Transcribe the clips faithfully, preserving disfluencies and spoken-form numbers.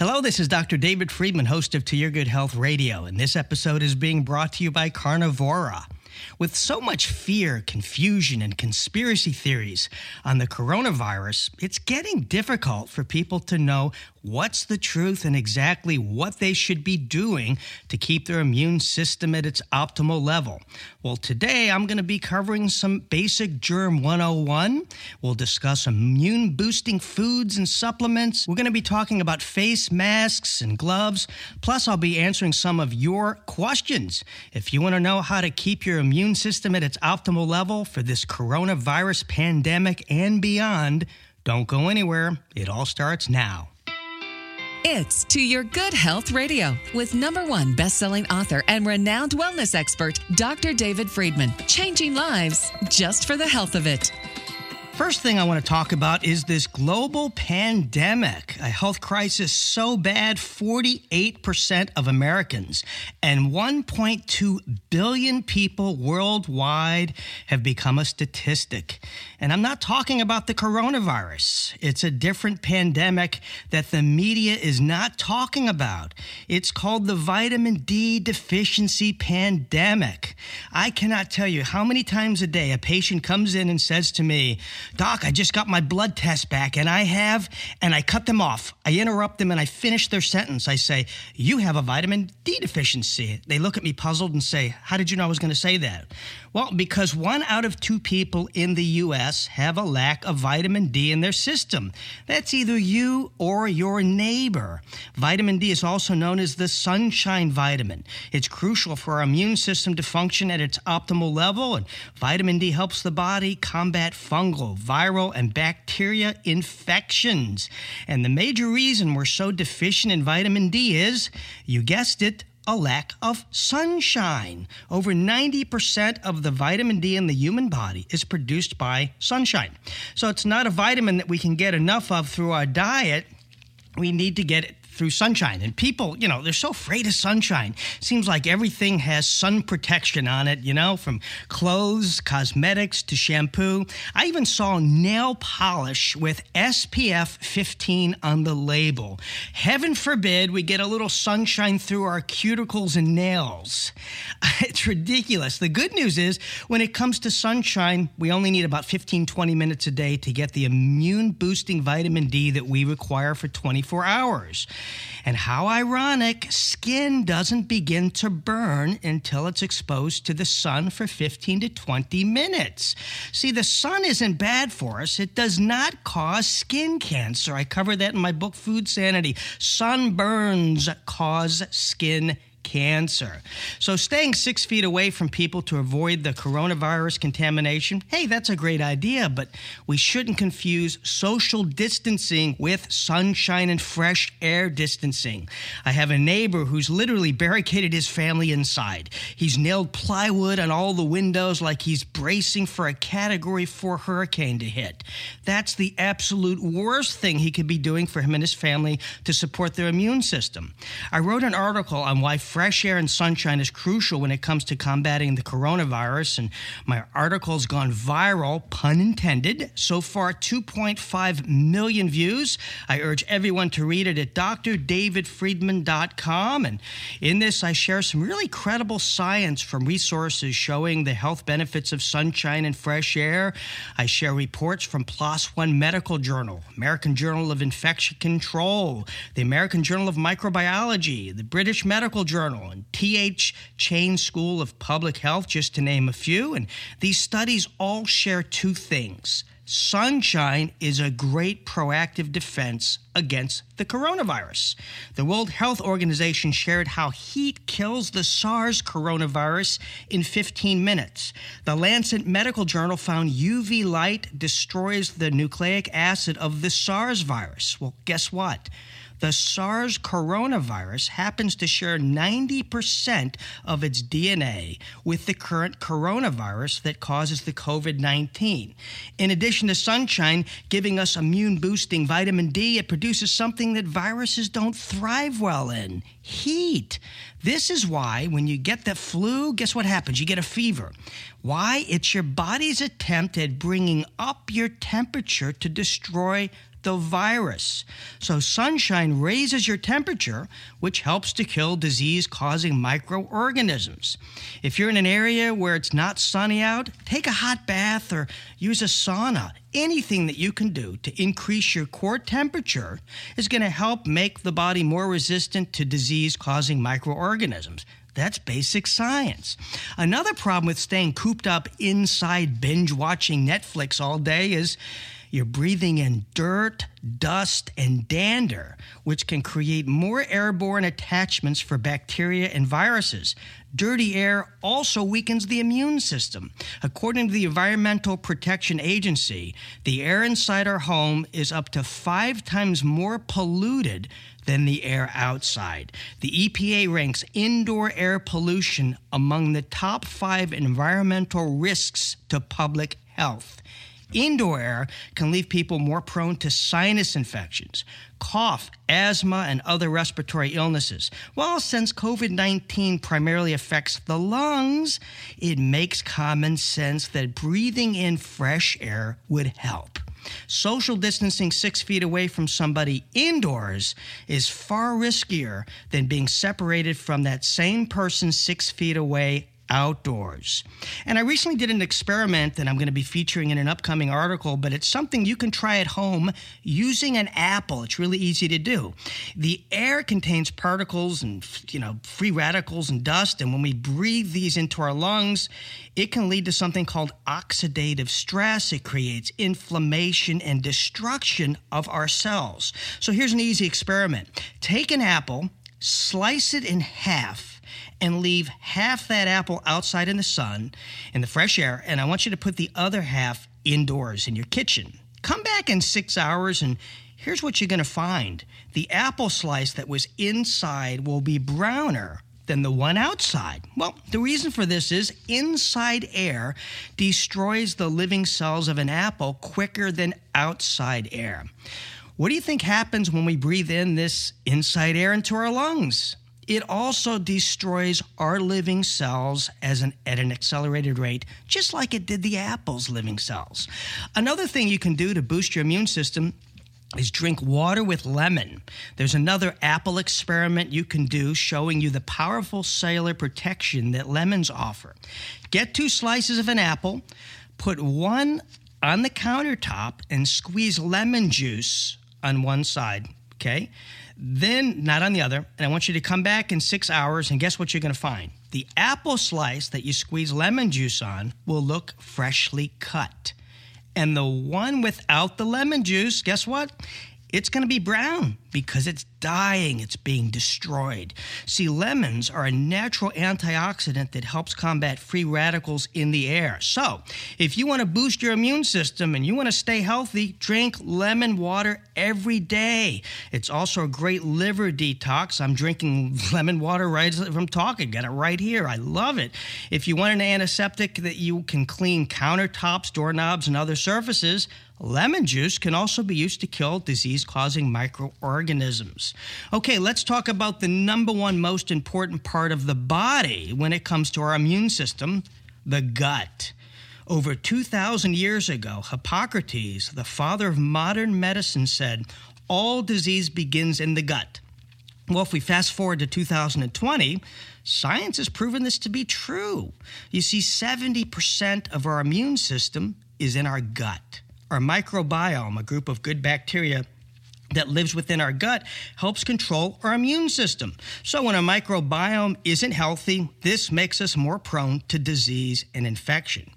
Hello, this is Doctor David Friedman, host of To Your Good Health Radio, and this episode is being brought to you by Carnivora. With so much fear, confusion, and conspiracy theories on the coronavirus, it's getting difficult for people to know what's the truth and exactly what they should be doing to keep their immune system at its optimal level. Well, today I'm going to be covering some basic germ one oh one. We'll discuss immune-boosting foods and supplements. We're going to be talking about face masks and gloves. Plus, I'll be answering some of your questions. If you want to know how to keep your immune system at its optimal level for this coronavirus pandemic and beyond, don't go anywhere. It all starts now. It's To Your Good Health Radio with number one best-selling author and renowned wellness expert, Doctor David Friedman, changing lives just for the health of it. First thing I want to talk about is this global pandemic, a health crisis so bad forty-eight percent of Americans and one point two billion people worldwide have become a statistic. And I'm not talking about the coronavirus. It's a different pandemic that the media is not talking about. It's called the vitamin D deficiency pandemic. I cannot tell you how many times a day a patient comes in and says to me, "Doc, I just got my blood test back, and I have, and I cut them off. I interrupt them, and I finish their sentence. I say, you have a vitamin D deficiency. They look at me puzzled and say, how did you know I was going to say that? Well, because one out of two people in the U S have a lack of vitamin D in their system. That's either you or your neighbor. Vitamin D is also known as the sunshine vitamin. It's crucial for our immune system to function at its optimal level, and vitamin D helps the body combat fungal, viral, and bacteria infections. And the major reason we're so deficient in vitamin D is, you guessed it, a lack of sunshine. Over ninety percent of the vitamin D in the human body is produced by sunshine. So it's not a vitamin that we can get enough of through our diet. We need to get it through sunshine. And people, you know, they're so afraid of sunshine. Seems like everything has sun protection on it, you know, from clothes, cosmetics, to shampoo. I even saw nail polish with S P F fifteen on the label. Heaven forbid we get a little sunshine through our cuticles and nails. It's ridiculous. The good news is, when it comes to sunshine, we only need about fifteen, twenty minutes a day to get the immune-boosting vitamin D that we require for twenty-four hours. And how ironic, skin doesn't begin to burn until it's exposed to the sun for fifteen to twenty minutes. See, the sun isn't bad for us. It does not cause skin cancer. I cover that in my book, Food Sanity. Sunburns cause skin cancer. Cancer. So staying six feet away from people to avoid the coronavirus contamination, hey, that's a great idea, but we shouldn't confuse social distancing with sunshine and fresh air distancing. I have a neighbor who's literally barricaded his family inside. He's nailed plywood on all the windows like he's bracing for a Category four hurricane to hit. That's the absolute worst thing he could be doing for him and his family to support their immune system. I wrote an article on why fresh air and sunshine is crucial when it comes to combating the coronavirus, and my article's gone viral, pun intended. So far, two point five million views. I urge everyone to read it at D R david friedman dot com, and in this, I share some really credible science from resources showing the health benefits of sunshine and fresh air. I share reports from PLOS One Medical Journal, American Journal of Infection Control, the American Journal of Microbiology, the British Medical Journal, and T H. Chan School of Public Health, just to name a few. And these studies all share two things. Sunshine is a great proactive defense against the coronavirus. The World Health Organization shared how heat kills the SARS coronavirus in fifteen minutes. The Lancet Medical Journal found U V light destroys the nucleic acid of the SARS virus. Well, guess what? The SARS coronavirus happens to share ninety percent of its D N A with the current coronavirus that causes the COVID nineteen. In addition to sunshine giving us immune-boosting vitamin D, it produces something that viruses don't thrive well in: heat. This is why when you get the flu, guess what happens? You get a fever. Why? It's your body's attempt at bringing up your temperature to destroy the virus. So sunshine raises your temperature, which helps to kill disease-causing microorganisms. If you're in an area where it's not sunny out, take a hot bath or use a sauna. Anything that you can do to increase your core temperature is going to help make the body more resistant to disease-causing microorganisms. That's basic science. Another problem with staying cooped up inside binge-watching Netflix all day is you're breathing in dirt, dust, and dander, which can create more airborne attachments for bacteria and viruses. Dirty air also weakens the immune system. According to the Environmental Protection Agency, the air inside our home is up to five times more polluted than the air outside. The E P A ranks indoor air pollution among the top five environmental risks to public health. Indoor air can leave people more prone to sinus infections, cough, asthma, and other respiratory illnesses. Well, since COVID nineteen primarily affects the lungs, it makes common sense that breathing in fresh air would help. Social distancing six feet away from somebody indoors is far riskier than being separated from that same person six feet away outdoors. And I recently did an experiment that I'm going to be featuring in an upcoming article, but it's something you can try at home using an apple. It's really easy to do. The air contains particles and, you know, free radicals and dust, and when we breathe these into our lungs, it can lead to something called oxidative stress. It creates inflammation and destruction of our cells. So here's an easy experiment. Take an apple, slice it in half, and leave half that apple outside in the sun, in the fresh air, and I want you to put the other half indoors in your kitchen. Come back in six hours, and here's what you're going to find. The apple slice that was inside will be browner than the one outside. Well, the reason for this is inside air destroys the living cells of an apple quicker than outside air. What do you think happens when we breathe in this inside air into our lungs? It also destroys our living cells as an, at an accelerated rate, just like it did the apple's living cells. Another thing you can do to boost your immune system is drink water with lemon. There's another apple experiment you can do showing you the powerful cellular protection that lemons offer. Get two slices of an apple, put one on the countertop, and squeeze lemon juice on one side, okay? Then, not on the other, and I want you to come back in six hours, and guess what you're going to find? The apple slice that you squeeze lemon juice on will look freshly cut. And the one without the lemon juice, guess what? It's going to be brown because it's dying. It's being destroyed. See, lemons are a natural antioxidant that helps combat free radicals in the air. So if you want to boost your immune system and you want to stay healthy, drink lemon water every day. It's also a great liver detox. I'm drinking lemon water right from talking. Got it right here. I love it. If you want an antiseptic that you can clean countertops, doorknobs, and other surfaces, lemon juice can also be used to kill disease-causing microorganisms. Okay, let's talk about the number one most important part of the body when it comes to our immune system, the gut. Over two thousand years ago, Hippocrates, the father of modern medicine, said, "All disease begins in the gut." Well, if we fast forward to two thousand twenty, science has proven this to be true. You see, seventy percent of our immune system is in our gut. Our microbiome, a group of good bacteria that lives within our gut, helps control our immune system. So when our microbiome isn't healthy, this makes us more prone to disease and infection.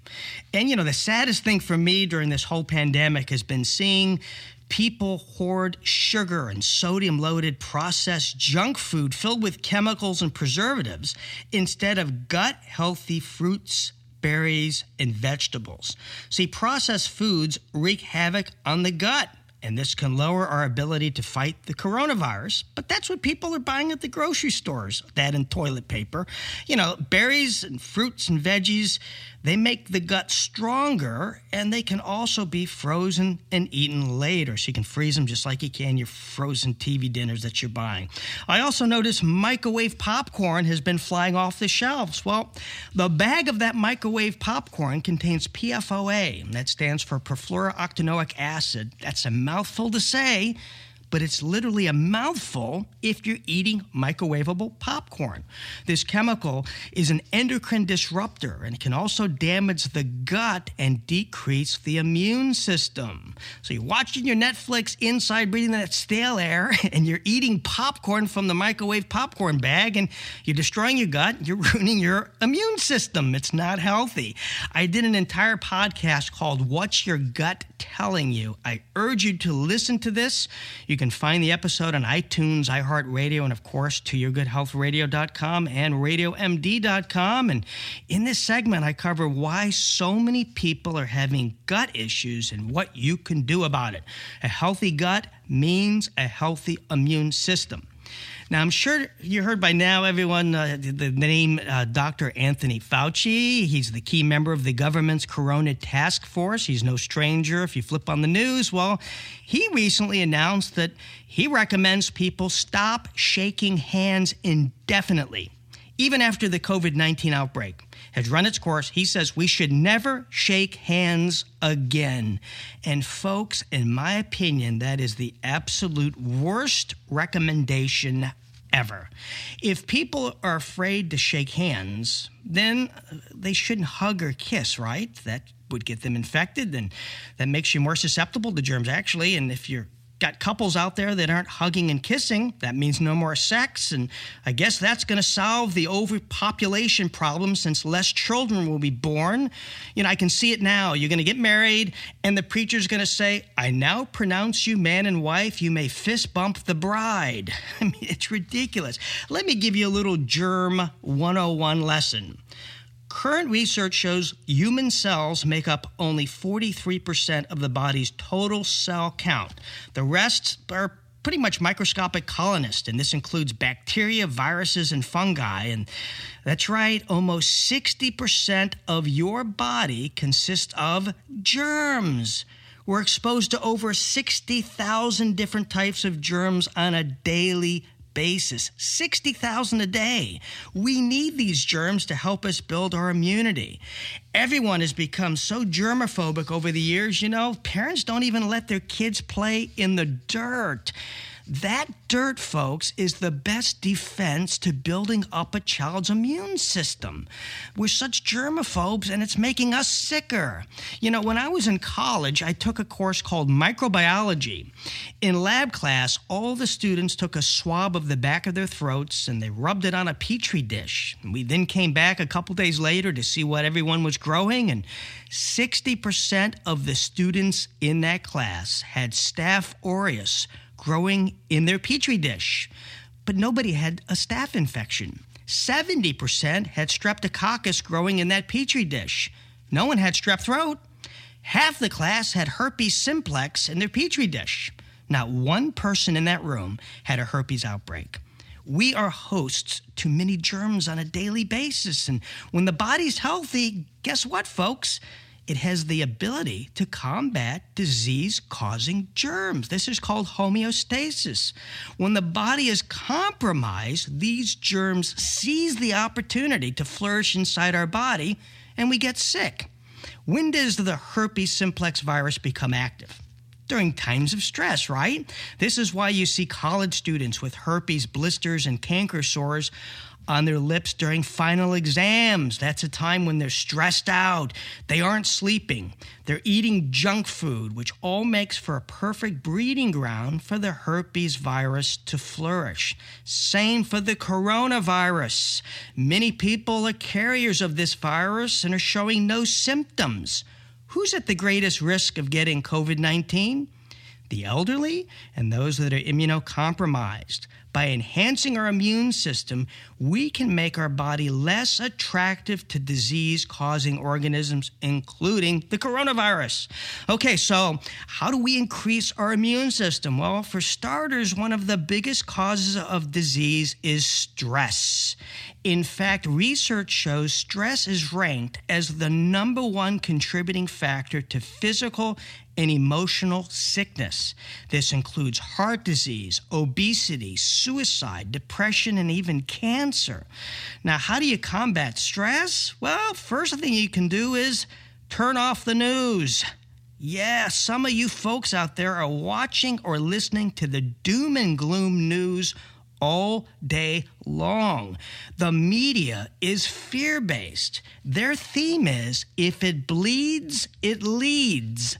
And, you know, the saddest thing for me during this whole pandemic has been seeing people hoard sugar and sodium-loaded processed junk food filled with chemicals and preservatives instead of gut-healthy fruits, berries, and vegetables. See, processed foods wreak havoc on the gut, and this can lower our ability to fight the coronavirus, but that's what people are buying at the grocery stores, that and toilet paper. You know, berries and fruits and veggies, They make the gut stronger, and they can also be frozen and eaten later. So you can freeze them just like you can your frozen T V dinners that you're buying. I also noticed microwave popcorn has been flying off the shelves. Well, the bag of that microwave popcorn contains P F O A. That stands for perfluorooctanoic acid. That's a mouthful to say, but it's literally a mouthful if you're eating microwavable popcorn. This chemical is an endocrine disruptor, and it can also damage the gut and decrease the immune system. So you're watching your Netflix inside, breathing that stale air, and you're eating popcorn from the microwave popcorn bag, and you're destroying your gut, you're ruining your immune system. It's not healthy. I did an entire podcast called What's Your Gut Telling You? I urge you to listen to this. You can You can find the episode on iTunes, iHeartRadio, and of course, to your good health radio dot com and radio m d dot com. And in this segment, I cover why so many people are having gut issues and what you can do about it. A healthy gut means a healthy immune system. Now, I'm sure you heard by now, everyone, uh, the, the name uh, Doctor Anthony Fauci. He's the key member of the government's Corona Task Force. He's no stranger. If you flip on the news, well, he recently announced that he recommends people stop shaking hands indefinitely, even after the covid nineteen outbreak has run its course. He says we should never shake hands again. And folks, in my opinion, that is the absolute worst recommendation ever. If people are afraid to shake hands, then they shouldn't hug or kiss, right? That would get them infected, and that makes you more susceptible to germs, actually. And if you're got couples out there that aren't hugging and kissing, that means no more sex, and I guess that's going to solve the overpopulation problem since less children will be born. You know, I can see it now. You're going to get married, and the preacher's going to say, I now pronounce you man and wife. You may fist bump the bride. I mean, it's ridiculous. Let me give you a little germ one oh one lesson. Current research shows human cells make up only forty-three percent of the body's total cell count. The rest are pretty much microscopic colonists, and this includes bacteria, viruses, and fungi. And that's right, almost sixty percent of your body consists of germs. We're exposed to over sixty thousand different types of germs on a daily basis. basis, sixty thousand a day. We need these germs to help us build our immunity. Everyone has become so germophobic over the years, you know, parents don't even let their kids play in the dirt. That dirt, folks, is the best defense to building up a child's immune system. We're such germaphobes, and it's making us sicker. You know, when I was in college, I took a course called microbiology. In lab class, all the students took a swab of the back of their throats, and they rubbed it on a Petri dish. We then came back a couple days later to see what everyone was growing, and sixty percent of the students in that class had Staph aureus growing in their Petri dish, but nobody had a staph infection. seventy percent had streptococcus growing in that Petri dish. No one had strep throat. Half the class had herpes simplex in their Petri dish. Not one person in that room had a herpes outbreak. We are hosts to many germs on a daily basis, and when the body's healthy, guess what, folks? It has the ability to combat disease-causing germs. This is called homeostasis. When the body is compromised, these germs seize the opportunity to flourish inside our body, and we get sick. When does the herpes simplex virus become active? During times of stress, right? This is why you see college students with herpes blisters and canker sores on their lips during final exams. That's a time when they're stressed out. They aren't sleeping. They're eating junk food, which all makes for a perfect breeding ground for the herpes virus to flourish. Same for the coronavirus. Many people are carriers of this virus and are showing no symptoms. Who's at the greatest risk of getting covid nineteen? the elderly, and those that are immunocompromised. By enhancing our immune system, we can make our body less attractive to disease-causing organisms, including the coronavirus. Okay, so how do we increase our immune system? Well, for starters, one of the biggest causes of disease is stress. In fact, research shows stress is ranked as the number one contributing factor to physical and emotional sickness. This includes heart disease, obesity, suicide, depression, and even cancer. Now, how do you combat stress? Well, first thing you can do is turn off the news. Yeah, some of you folks out there are watching or listening to the doom and gloom news all day long. The media is fear-based. Their theme is, if it bleeds, it leads.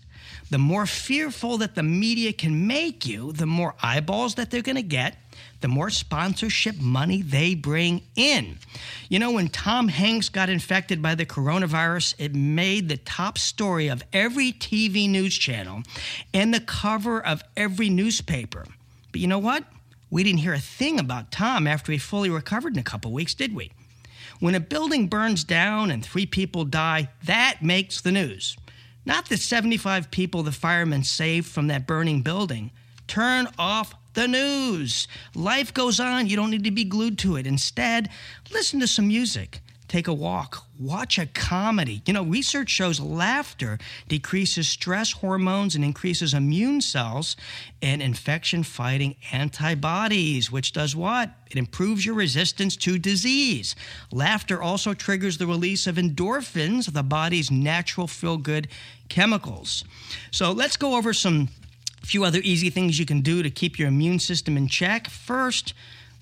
The more fearful that the media can make you, the more eyeballs that they're going to get, the more sponsorship money they bring in. You know, when Tom Hanks got infected by the coronavirus, it made the top story of every T V news channel and the cover of every newspaper. But you know what? We didn't hear a thing about Tom after he fully recovered in a couple weeks, did we? When a building burns down and three people die, that makes the news. Not the seventy-five people the firemen saved from that burning building. Turn off the news. Life goes on. You don't need to be glued to it. Instead, listen to some music. Take a walk. Watch a comedy. You know, research shows laughter decreases stress hormones and increases immune cells and infection-fighting antibodies, which does what? It improves your resistance to disease. Laughter also triggers the release of endorphins, the body's natural feel-good chemicals. So let's go over some few other easy things you can do to keep your immune system in check. First,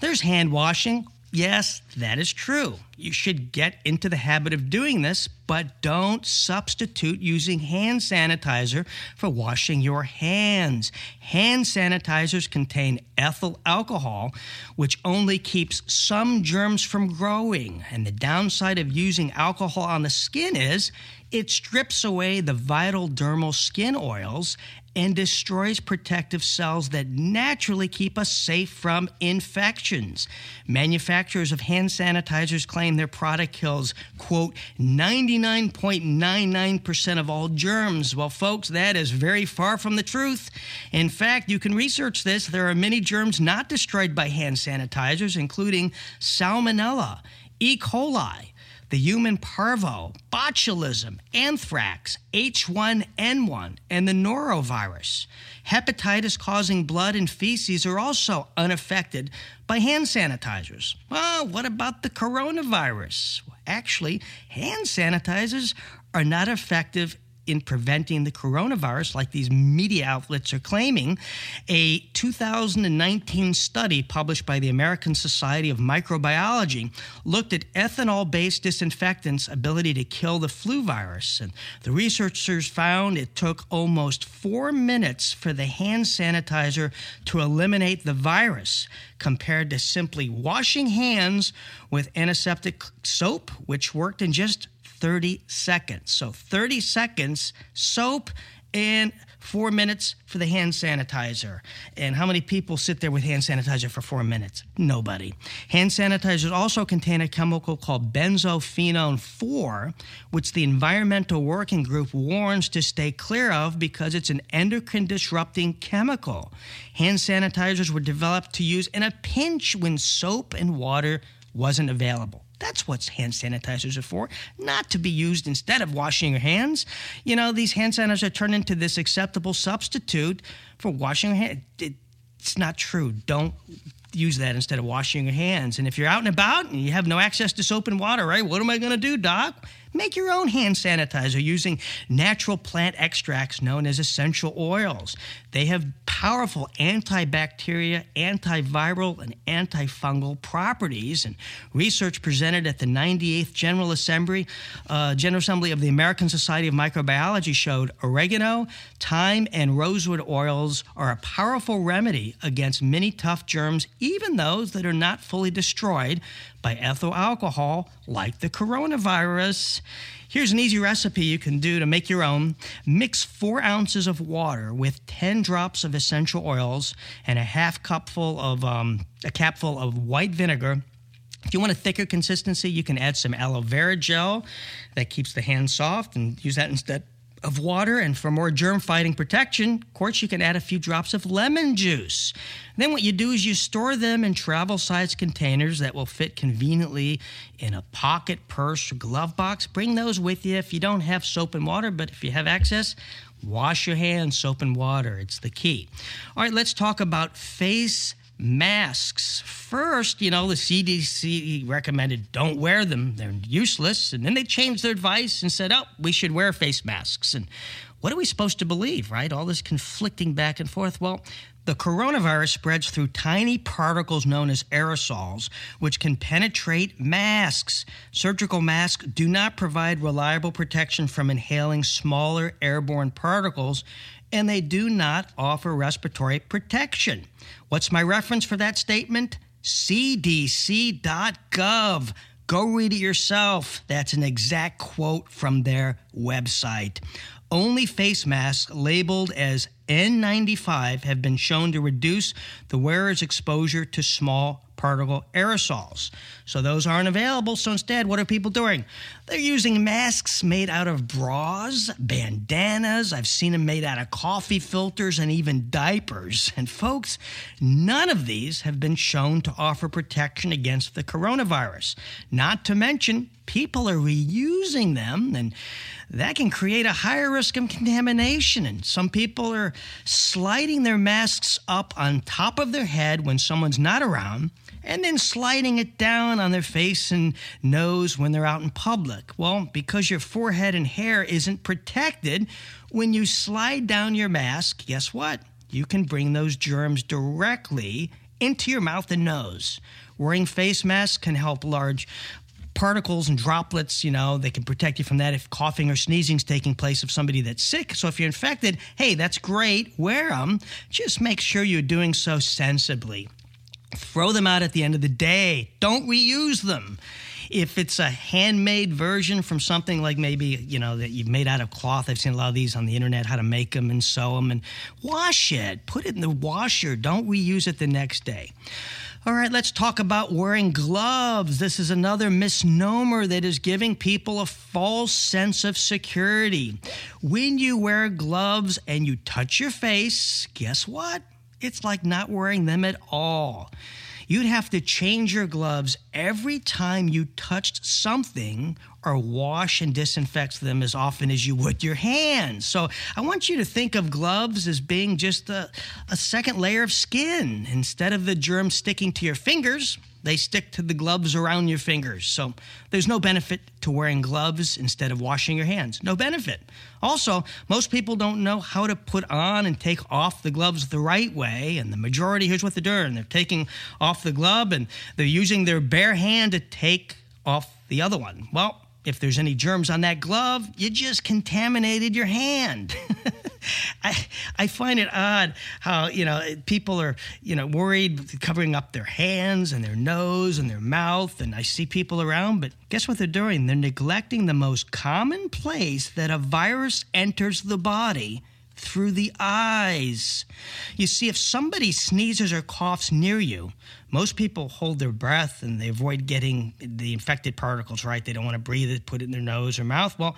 there's hand washing. Yes, that is true. You should get into the habit of doing this, but don't substitute using hand sanitizer for washing your hands. Hand sanitizers contain ethyl alcohol, which only keeps some germs from growing. And the downside of using alcohol on the skin is it strips away the vital dermal skin oils and destroys protective cells that naturally keep us safe from infections. Manufacturers of hand sanitizers claim their product kills, quote, ninety-nine point nine nine percent of all germs. Well, folks, that is very far from the truth. In fact, you can research this. There are many germs not destroyed by hand sanitizers, including salmonella, E. coli, the human parvo, botulism, anthrax, H one N one, and the norovirus. Hepatitis causing blood and feces are also unaffected by hand sanitizers. Well, what about the coronavirus? Actually, hand sanitizers are not effective in preventing the coronavirus, like these media outlets are claiming. A two thousand nineteen study published by the American Society of Microbiology looked at ethanol-based disinfectants' ability to kill the flu virus. And the researchers found it took almost four minutes for the hand sanitizer to eliminate the virus, compared to simply washing hands with antiseptic soap, which worked in just thirty seconds. So thirty seconds soap and four minutes for the hand sanitizer. And how many people sit there with hand sanitizer for four minutes? Nobody. Hand sanitizers also contain a chemical called benzophenone four, which the Environmental Working Group warns to stay clear of because it's an endocrine-disrupting chemical. Hand sanitizers were developed to use in a pinch when soap and water wasn't available. That's what hand sanitizers are for, not to be used instead of washing your hands. You know, these hand sanitizers turn into this acceptable substitute for washing your hands. It, it's not true. Don't use that instead of washing your hands. And if you're out and about and you have no access to soap and water, right, what am I going to do, doc? Make your own hand sanitizer using natural plant extracts known as essential oils. They have powerful antibacterial, antiviral, and antifungal properties. And research presented at the ninety-eighth General Assembly, uh, General Assembly of the American Society of Microbiology showed oregano, thyme, and rosewood oils are a powerful remedy against many tough germs, even those that are not fully destroyed by ethyl alcohol, like the coronavirus. Here's an easy recipe you can do to make your own. Mix four ounces of water with ten drops of essential oils and a half cupful of um, a capful of white vinegar. If you want a thicker consistency, you can add some aloe vera gel that keeps the hand soft and use that instead of water. And for more germ-fighting protection, of course, you can add a few drops of lemon juice. And then what you do is you store them in travel-sized containers that will fit conveniently in a pocket, purse, or glove box. Bring those with you if you don't have soap and water, but if you have access, wash your hands, soap and water. It's the key. All right, let's talk about face masks. First, you know, the C D C recommended don't wear them. They're useless. And then they changed their advice and said, oh, we should wear face masks. And what are we supposed to believe, right? All this conflicting back and forth. Well, the coronavirus spreads through tiny particles known as aerosols, which can penetrate masks. Surgical masks do not provide reliable protection from inhaling smaller airborne particles, and they do not offer respiratory protection. What's my reference for that statement? C D C dot gov. Go read it yourself. That's an exact quote from their website. Only face masks labeled as N ninety-five have been shown to reduce the wearer's exposure to small particle aerosols. So those aren't available. So instead, what are people doing? They're using masks made out of bras, bandanas. I've seen them made out of coffee filters and even diapers. And folks, none of these have been shown to offer protection against the coronavirus. Not to mention, people are reusing them, and that can create a higher risk of contamination. And some people are sliding their masks up on top of their head when someone's not around, and then sliding it down on their face and nose when they're out in public. Well, because your forehead and hair isn't protected, when you slide down your mask, guess what? You can bring those germs directly into your mouth and nose. Wearing face masks can help large particles and droplets, you know, they can protect you from that if coughing or sneezing is taking place of somebody that's sick. So if you're infected, hey, that's great. Wear them. Just make sure you're doing so sensibly. Throw them out at the end of the day. Don't reuse them. If it's a handmade version from something like maybe, you know, that you've made out of cloth. I've seen a lot of these on the internet, how to make them and sew them. And wash it. Put it in the washer. Don't reuse it the next day. All right, let's talk about wearing gloves. This is another misnomer that is giving people a false sense of security. When you wear gloves and you touch your face, guess what? It's like not wearing them at all. You'd have to change your gloves every time you touched something or wash and disinfect them as often as you would your hands. So I want you to think of gloves as being just a, a second layer of skin. Instead of the germs sticking to your fingers, they stick to the gloves around your fingers. So there's no benefit to wearing gloves instead of washing your hands. No benefit. Also, most people don't know how to put on and take off the gloves the right way. And the majority, here's what they're doing. They're taking off the glove and they're using their bare hand to take off the other one. Well, if there's any germs on that glove, you just contaminated your hand. I I find it odd how, you know, people are, you know, worried covering up their hands and their nose and their mouth. And I see people around, but guess what they're doing? They're neglecting the most common place that a virus enters the body, through the eyes. You see, if somebody sneezes or coughs near you, most people hold their breath and they avoid getting the infected particles, right? They don't want to breathe it, put it in their nose or mouth. Well,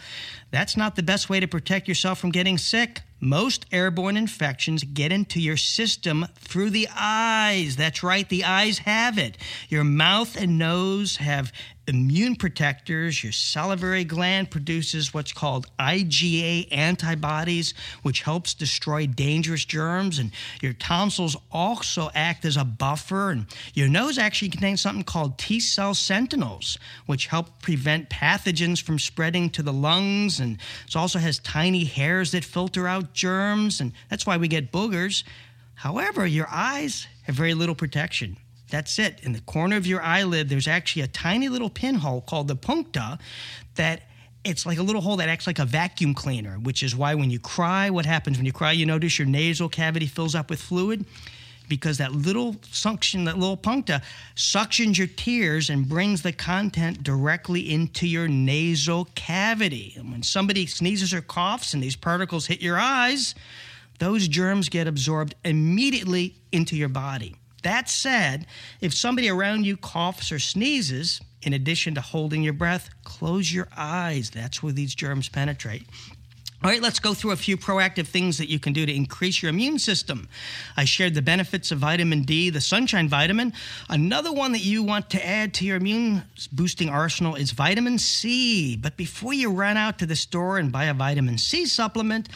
that's not the best way to protect yourself from getting sick. Most airborne infections get into your system through the eyes. That's right, the eyes have it. Your mouth and nose have immune protectors. Your salivary gland produces what's called IgA antibodies, which helps destroy dangerous germs. And your tonsils also act as a buffer. And your nose actually contains something called T-cell sentinels, which help prevent pathogens from spreading to the lungs. And it also has tiny hairs that filter out germs. And that's why we get boogers. However, your eyes have very little protection. That's it. In the corner of your eyelid, there's actually a tiny little pinhole called the puncta that it's like a little hole that acts like a vacuum cleaner, which is why when you cry, what happens when you cry? You notice your nasal cavity fills up with fluid. because that little suction, that little puncta, suctions your tears and brings the content directly into your nasal cavity. And when somebody sneezes or coughs and these particles hit your eyes, those germs get absorbed immediately into your body. That said, if somebody around you coughs or sneezes, in addition to holding your breath, close your eyes. That's where these germs penetrate. All right, let's go through a few proactive things that you can do to increase your immune system. I shared the benefits of vitamin D, the sunshine vitamin. Another one that you want to add to your immune-boosting arsenal is vitamin C. But before you run out to the store and buy a vitamin C supplement,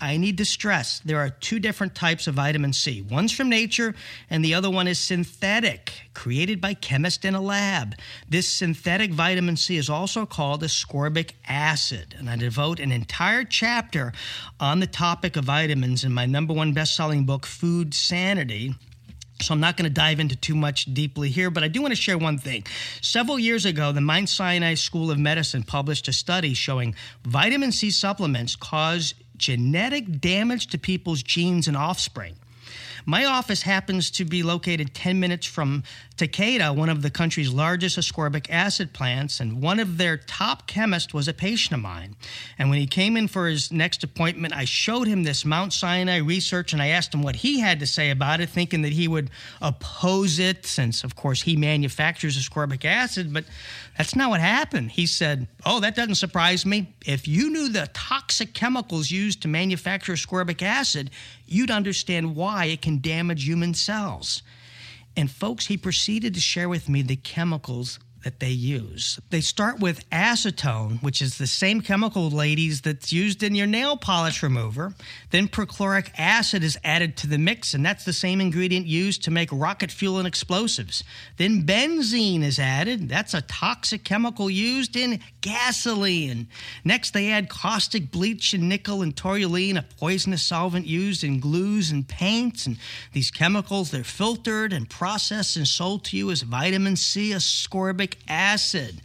I need to stress there are two different types of vitamin C. One's from nature, and the other one is synthetic, created by chemists in a lab. This synthetic vitamin C is also called ascorbic acid, and I devote an entire chapter on the topic of vitamins in my number one best-selling book, Food Sanity. So I'm not going to dive into too much deeply here, but I do want to share one thing. Several years ago, the Mount Sinai School of Medicine published a study showing vitamin C supplements cause genetic damage to people's genes and offspring. My office happens to be located ten minutes from Takeda, one of the country's largest ascorbic acid plants, and one of their top chemists was a patient of mine. And when he came in for his next appointment, I showed him this Mount Sinai research, and I asked him what he had to say about it, thinking that he would oppose it, since, of course, he manufactures ascorbic acid, but that's not what happened. He said, "Oh, that doesn't surprise me. If you knew the toxic chemicals used to manufacture ascorbic acid, you'd understand why it can damage human cells." And folks, he proceeded to share with me the chemicals that they use. They start with acetone, which is the same chemical, ladies, that's used in your nail polish remover. Then perchloric acid is added to the mix, and that's the same ingredient used to make rocket fuel and explosives. Then benzene is added. That's a toxic chemical used in gasoline. Next, they add caustic bleach and nickel and toluene, a poisonous solvent used in glues and paints. And these chemicals, they're filtered and processed and sold to you as vitamin C, ascorbic acid.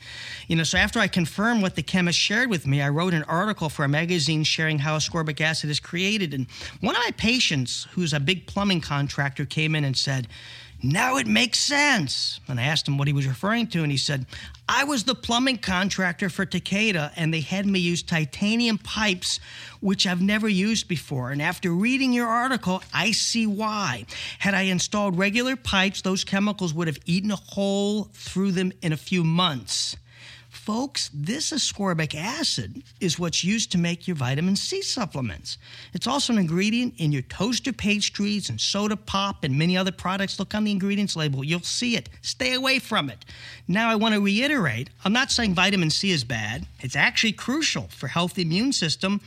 You know, so after I confirmed what the chemist shared with me, I wrote an article for a magazine sharing how ascorbic acid is created. And one of my patients, who's a big plumbing contractor, came in and said, "Now it makes sense." And I asked him what he was referring to, and he said, "I was the plumbing contractor for Takeda, and they had me use titanium pipes, which I've never used before. And after reading your article, I see why. Had I installed regular pipes, those chemicals would have eaten a hole through them in a few months." Folks, this ascorbic acid is what's used to make your vitamin C supplements. It's also an ingredient in your toaster pastries and soda pop and many other products. Look on the ingredients label. You'll see it. Stay away from it. Now, I want to reiterate, I'm not saying vitamin C is bad. It's actually crucial for a healthy immune system,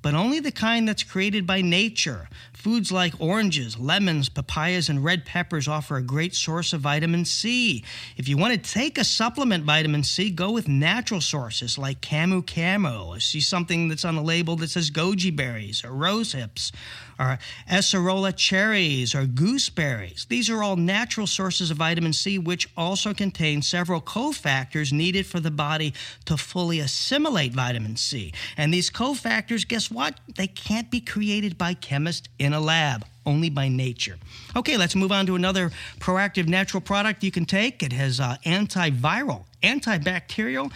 but only the kind that's created by nature. Foods like oranges, lemons, papayas, and red peppers offer a great source of vitamin C. If you want to take a supplement vitamin C, go with natural sources like camu camu. I see something that's on the label that says goji berries or rose hips or acerola cherries or gooseberries. These are all natural sources of vitamin C, which also contain several cofactors needed for the body to fully assimilate vitamin C. And these cofactors, guess what? They can't be created by chemists in a lab, only by nature. Okay, let's move on to another proactive natural product you can take. It has uh, antiviral, antibacterial,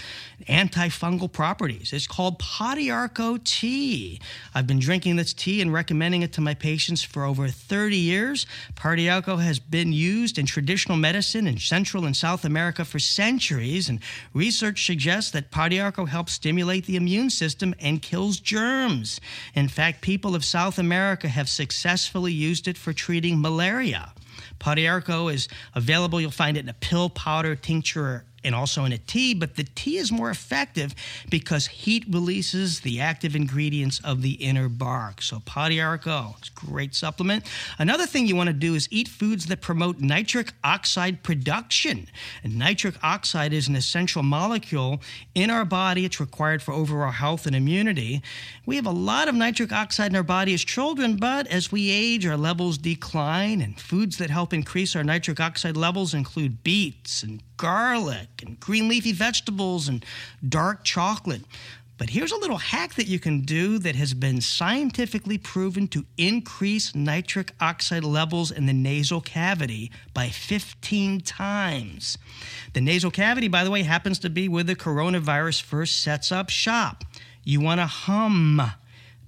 antifungal properties. It's called Pau d'Arco tea. I've been drinking this tea and recommending it to my patients for over thirty years. Pau d'Arco has been used in traditional medicine in Central and South America for centuries, and research suggests that Pau d'Arco helps stimulate the immune system and kills germs. In fact, people of South America have successfully used it for treating malaria. Pau d'Arco is available. You'll find it in a pill, powder, tincture, and also in a tea, but the tea is more effective because heat releases the active ingredients of the inner bark. So Pau d'Arco, it's a great supplement. Another thing you want to do is eat foods that promote nitric oxide production. And nitric oxide is an essential molecule in our body. It's required for overall health and immunity. We have a lot of nitric oxide in our body as children, but as we age, our levels decline, and foods that help increase our nitric oxide levels include beets and garlic and green leafy vegetables and dark chocolate. But here's a little hack that you can do that has been scientifically proven to increase nitric oxide levels in the nasal cavity by fifteen times. The nasal cavity, by the way, happens to be where the coronavirus first sets up shop. You want to hum.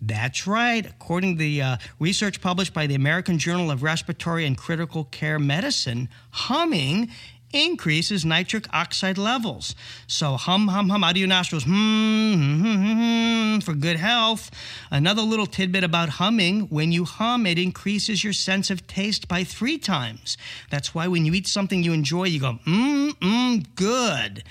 That's right. According to the uh, research published by the American Journal of Respiratory and Critical Care Medicine, humming increases nitric oxide levels. So hum, hum, hum out of your nostrils, hmm, hmm, hmm, hmm, for good health. Another little tidbit about humming, when you hum, it increases your sense of taste by three times. That's why when you eat something you enjoy, you go, mmm, mmm, good.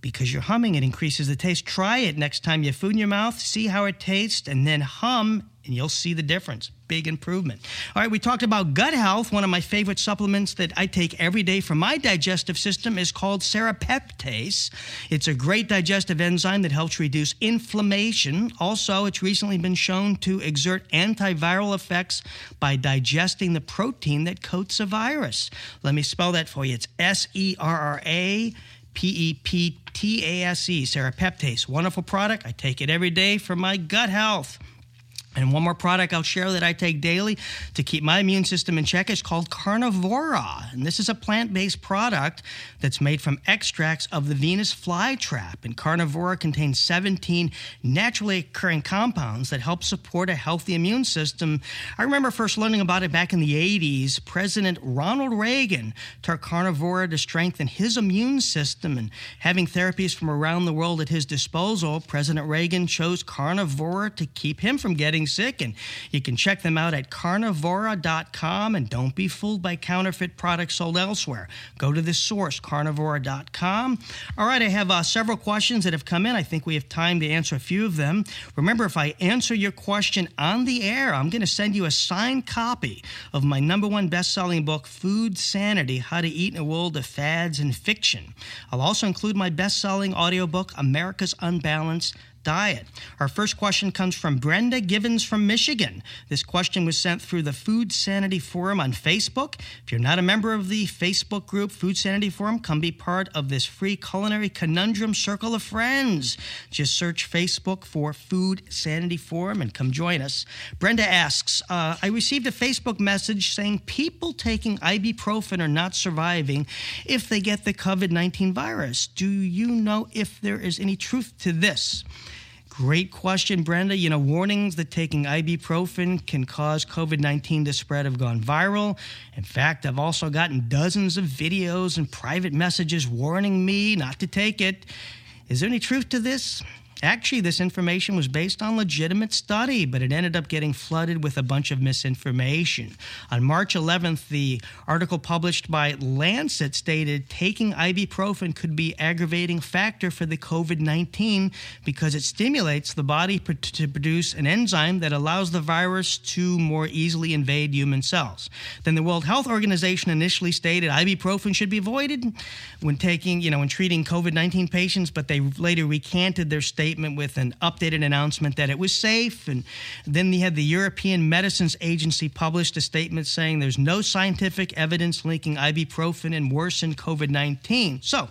Because you're humming, it increases the taste. Try it next time you have food in your mouth. See how it tastes, and then hum, and you'll see the difference. Big improvement. All right, we talked about gut health. One of my favorite supplements that I take every day for my digestive system is called serrapeptase. It's a great digestive enzyme that helps reduce inflammation. Also, it's recently been shown to exert antiviral effects by digesting the protein that coats a virus. Let me spell that for you. It's S E R R A P E P T A S E, serrapeptase. Wonderful product. I take it every day for my gut health. And one more product I'll share that I take daily to keep my immune system in check is called Carnivora. And this is a plant-based product that's made from extracts of the Venus flytrap. And Carnivora contains seventeen naturally occurring compounds that help support a healthy immune system. I remember first learning about it back in the eighties. President Ronald Reagan took Carnivora to strengthen his immune system. And having therapies from around the world at his disposal, President Reagan chose Carnivora to keep him from getting sick, and you can check them out at carnivora dot com, and don't be fooled by counterfeit products sold elsewhere. Go to the source, carnivora dot com. All right, I have uh, several questions that have come in. I think we have time to answer a few of them. Remember, if I answer your question on the air, I'm going to send you a signed copy of my number one best-selling book, Food Sanity, How to Eat in a World of Fads and Fiction. I'll also include my best-selling audiobook, America's Unbalanced Diet. Our first question comes from Brenda Givens from Michigan. This question was sent through the Food Sanity Forum on Facebook. If you're not a member of the Facebook group Food Sanity Forum, come be part of this free culinary conundrum circle of friends. Just search Facebook for Food Sanity Forum and come join us. Brenda asks, uh, I received a Facebook message saying people taking ibuprofen are not surviving if they get the COVID nineteen virus. Do you know if there is any truth to this? Great question, Brenda. You know, warnings that taking ibuprofen can cause COVID nineteen to spread have gone viral. In fact, I've also gotten dozens of videos and private messages warning me not to take it. Is there any truth to this? Actually, this information was based on legitimate study, but it ended up getting flooded with a bunch of misinformation. On March eleventh, the article published by Lancet stated taking ibuprofen could be an aggravating factor for the COVID nineteen because it stimulates the body pr- to produce an enzyme that allows the virus to more easily invade human cells. Then the World Health Organization initially stated ibuprofen should be avoided when taking, you know, when treating COVID nineteen patients, but they later recanted their statement with an updated announcement that it was safe. And then they had the European Medicines Agency published a statement saying there's no scientific evidence linking ibuprofen and worsened COVID nineteen. So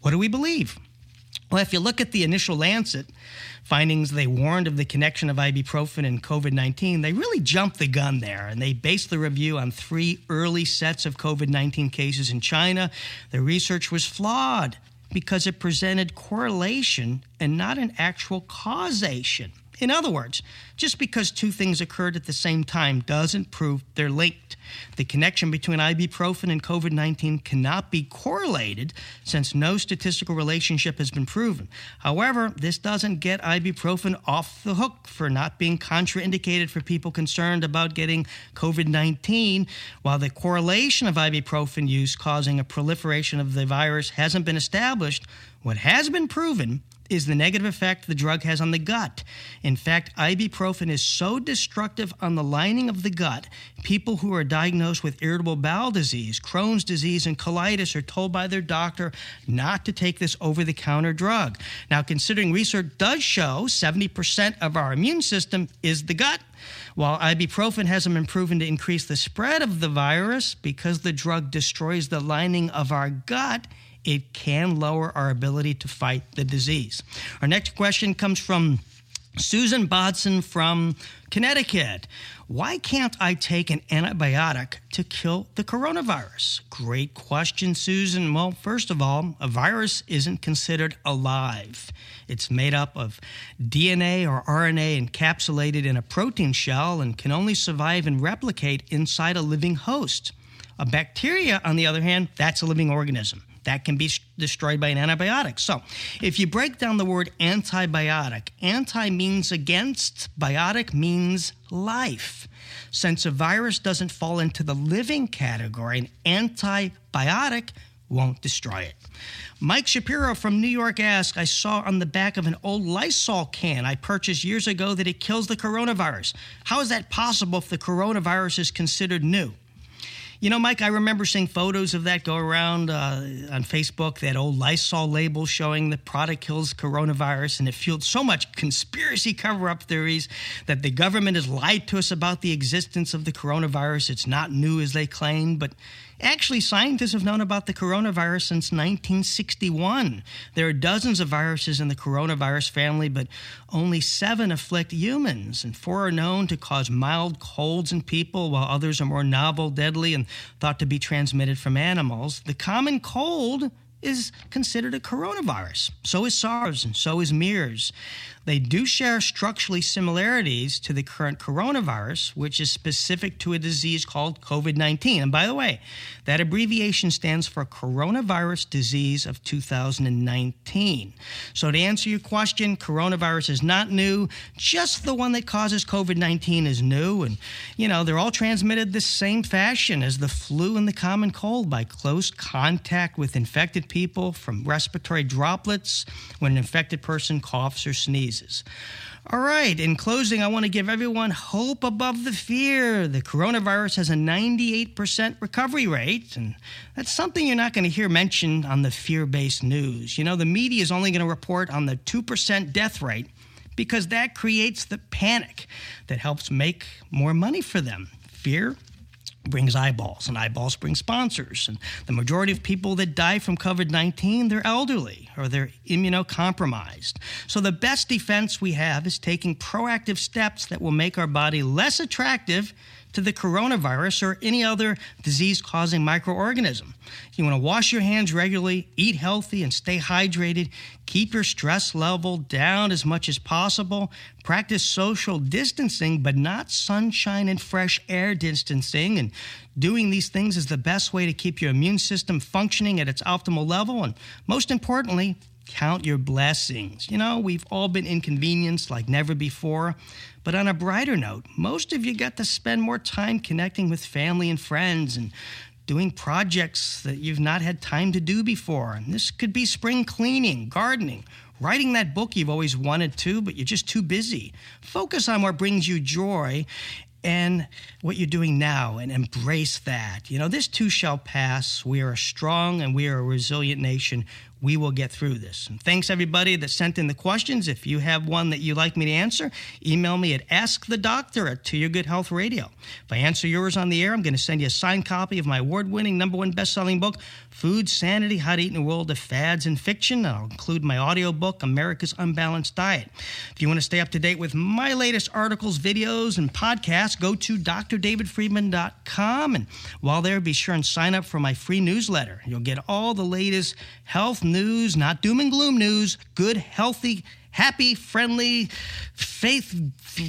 what do we believe? Well, if you look at the initial Lancet findings, they warned of the connection of ibuprofen and COVID nineteen. They really jumped the gun there, and they based the review on three early sets of COVID nineteen cases in China. The research was flawed because it presented correlation and not an actual causation. In other words, just because two things occurred at the same time doesn't prove they're linked. The connection between ibuprofen and COVID nineteen cannot be correlated since no statistical relationship has been proven. However, this doesn't get ibuprofen off the hook for not being contraindicated for people concerned about getting COVID nineteen, while the correlation of ibuprofen use causing a proliferation of the virus hasn't been established. What has been proven is the negative effect the drug has on the gut. In fact, ibuprofen is so destructive on the lining of the gut, people who are diagnosed with irritable bowel disease, Crohn's disease, and colitis are told by their doctor not to take this over-the-counter drug. Now, considering research does show seventy percent of our immune system is the gut, While ibuprofen hasn't been proven to increase the spread of the virus because the drug destroys the lining of our gut, it can lower our ability to fight the disease. Our next question comes from Susan Bodson from Connecticut. Why can't I take an antibiotic to kill the coronavirus? Great question, Susan. Well, first of all, a virus isn't considered alive. It's made up of D N A or R N A encapsulated in a protein shell and can only survive and replicate inside a living host. A bacteria, on the other hand, that's a living organism. That can be destroyed by an antibiotic. So if you break down the word antibiotic, anti means against, biotic means life. Since a virus doesn't fall into the living category, an antibiotic won't destroy it. Mike Shapiro from New York asks, I saw on the back of an old Lysol can I purchased years ago that it kills the coronavirus. How is that possible if the coronavirus is considered new? You know, Mike, I remember seeing photos of that go around uh, on Facebook, that old Lysol label showing the product kills coronavirus, and it fueled so much conspiracy cover-up theories that the government has lied to us about the existence of the coronavirus. It's not new, as they claim, but actually, scientists have known about the coronavirus since nineteen sixty-one. There are dozens of viruses in the coronavirus family, but only seven afflict humans, and four are known to cause mild colds in people, while others are more novel, deadly, and thought to be transmitted from animals. The common cold is considered a coronavirus. So is SARS, and so is MERS. They do share structurally similarities to the current coronavirus, which is specific to a disease called COVID nineteen. And by the way, that abbreviation stands for Coronavirus Disease of two thousand nineteen. So to answer your question, coronavirus is not new. Just the one that causes COVID nineteen is new. And, you know, they're all transmitted the same fashion as the flu and the common cold, by close contact with infected people from respiratory droplets when an infected person coughs or sneezes. All right, in closing, I want to give everyone hope above the fear. The coronavirus has a ninety-eight percent recovery rate, and that's something you're not going to hear mentioned on the fear-based news. You know, the media is only going to report on the two percent death rate because that creates the panic that helps make more money for them. Fear brings eyeballs, and eyeballs bring sponsors. And the majority of people that die from COVID nineteen, they're elderly or they're immunocompromised. So the best defense we have is taking proactive steps that will make our body less attractive to the coronavirus or any other disease-causing microorganism. You want to wash your hands regularly, eat healthy, and stay hydrated. Keep your stress level down as much as possible. Practice social distancing, but not sunshine and fresh air distancing. And doing these things is the best way to keep your immune system functioning at its optimal level. And most importantly, count your blessings. You know, we've all been inconvenienced like never before. But on a brighter note, most of you got to spend more time connecting with family and friends and doing projects that you've not had time to do before. And this could be spring cleaning, gardening, writing that book you've always wanted to, but you're just too busy. Focus on what brings you joy and what you're doing now, and embrace that. You know, this too shall pass. We are a strong and we are a resilient nation. We will get through this. And thanks, everybody, that sent in the questions. If you have one that you'd like me to answer, email me at askthedoctor at To Your Good Health Radio. If I answer yours on the air, I'm going to send you a signed copy of my award-winning number one best-selling book, Food Sanity, How to Eat in a World of Fads and Fiction. I'll include my audiobook, America's Unbalanced Diet. If you want to stay up to date with my latest articles, videos, and podcasts, go to d r david friedman dot com. And while there, be sure and sign up for my free newsletter. You'll get all the latest health news, not doom and gloom news, good, healthy, happy, friendly, faith,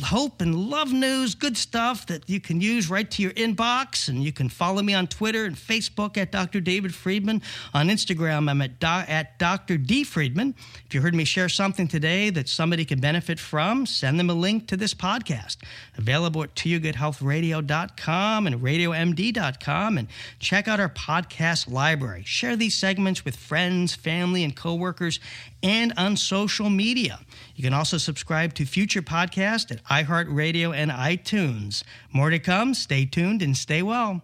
hope, and love news, good stuff that you can use right to your inbox. And you can follow me on Twitter and Facebook at Doctor David Friedman. On Instagram, I'm at, at Doctor D. Friedman. If you heard me share something today that somebody could benefit from, send them a link to this podcast. Available at to your good health radio dot com and radio m d dot com. And check out our podcast library. Share these segments with friends, family, and coworkers, and on social media. You can also subscribe to future podcasts at iHeartRadio and iTunes. More to come. Stay tuned and stay well.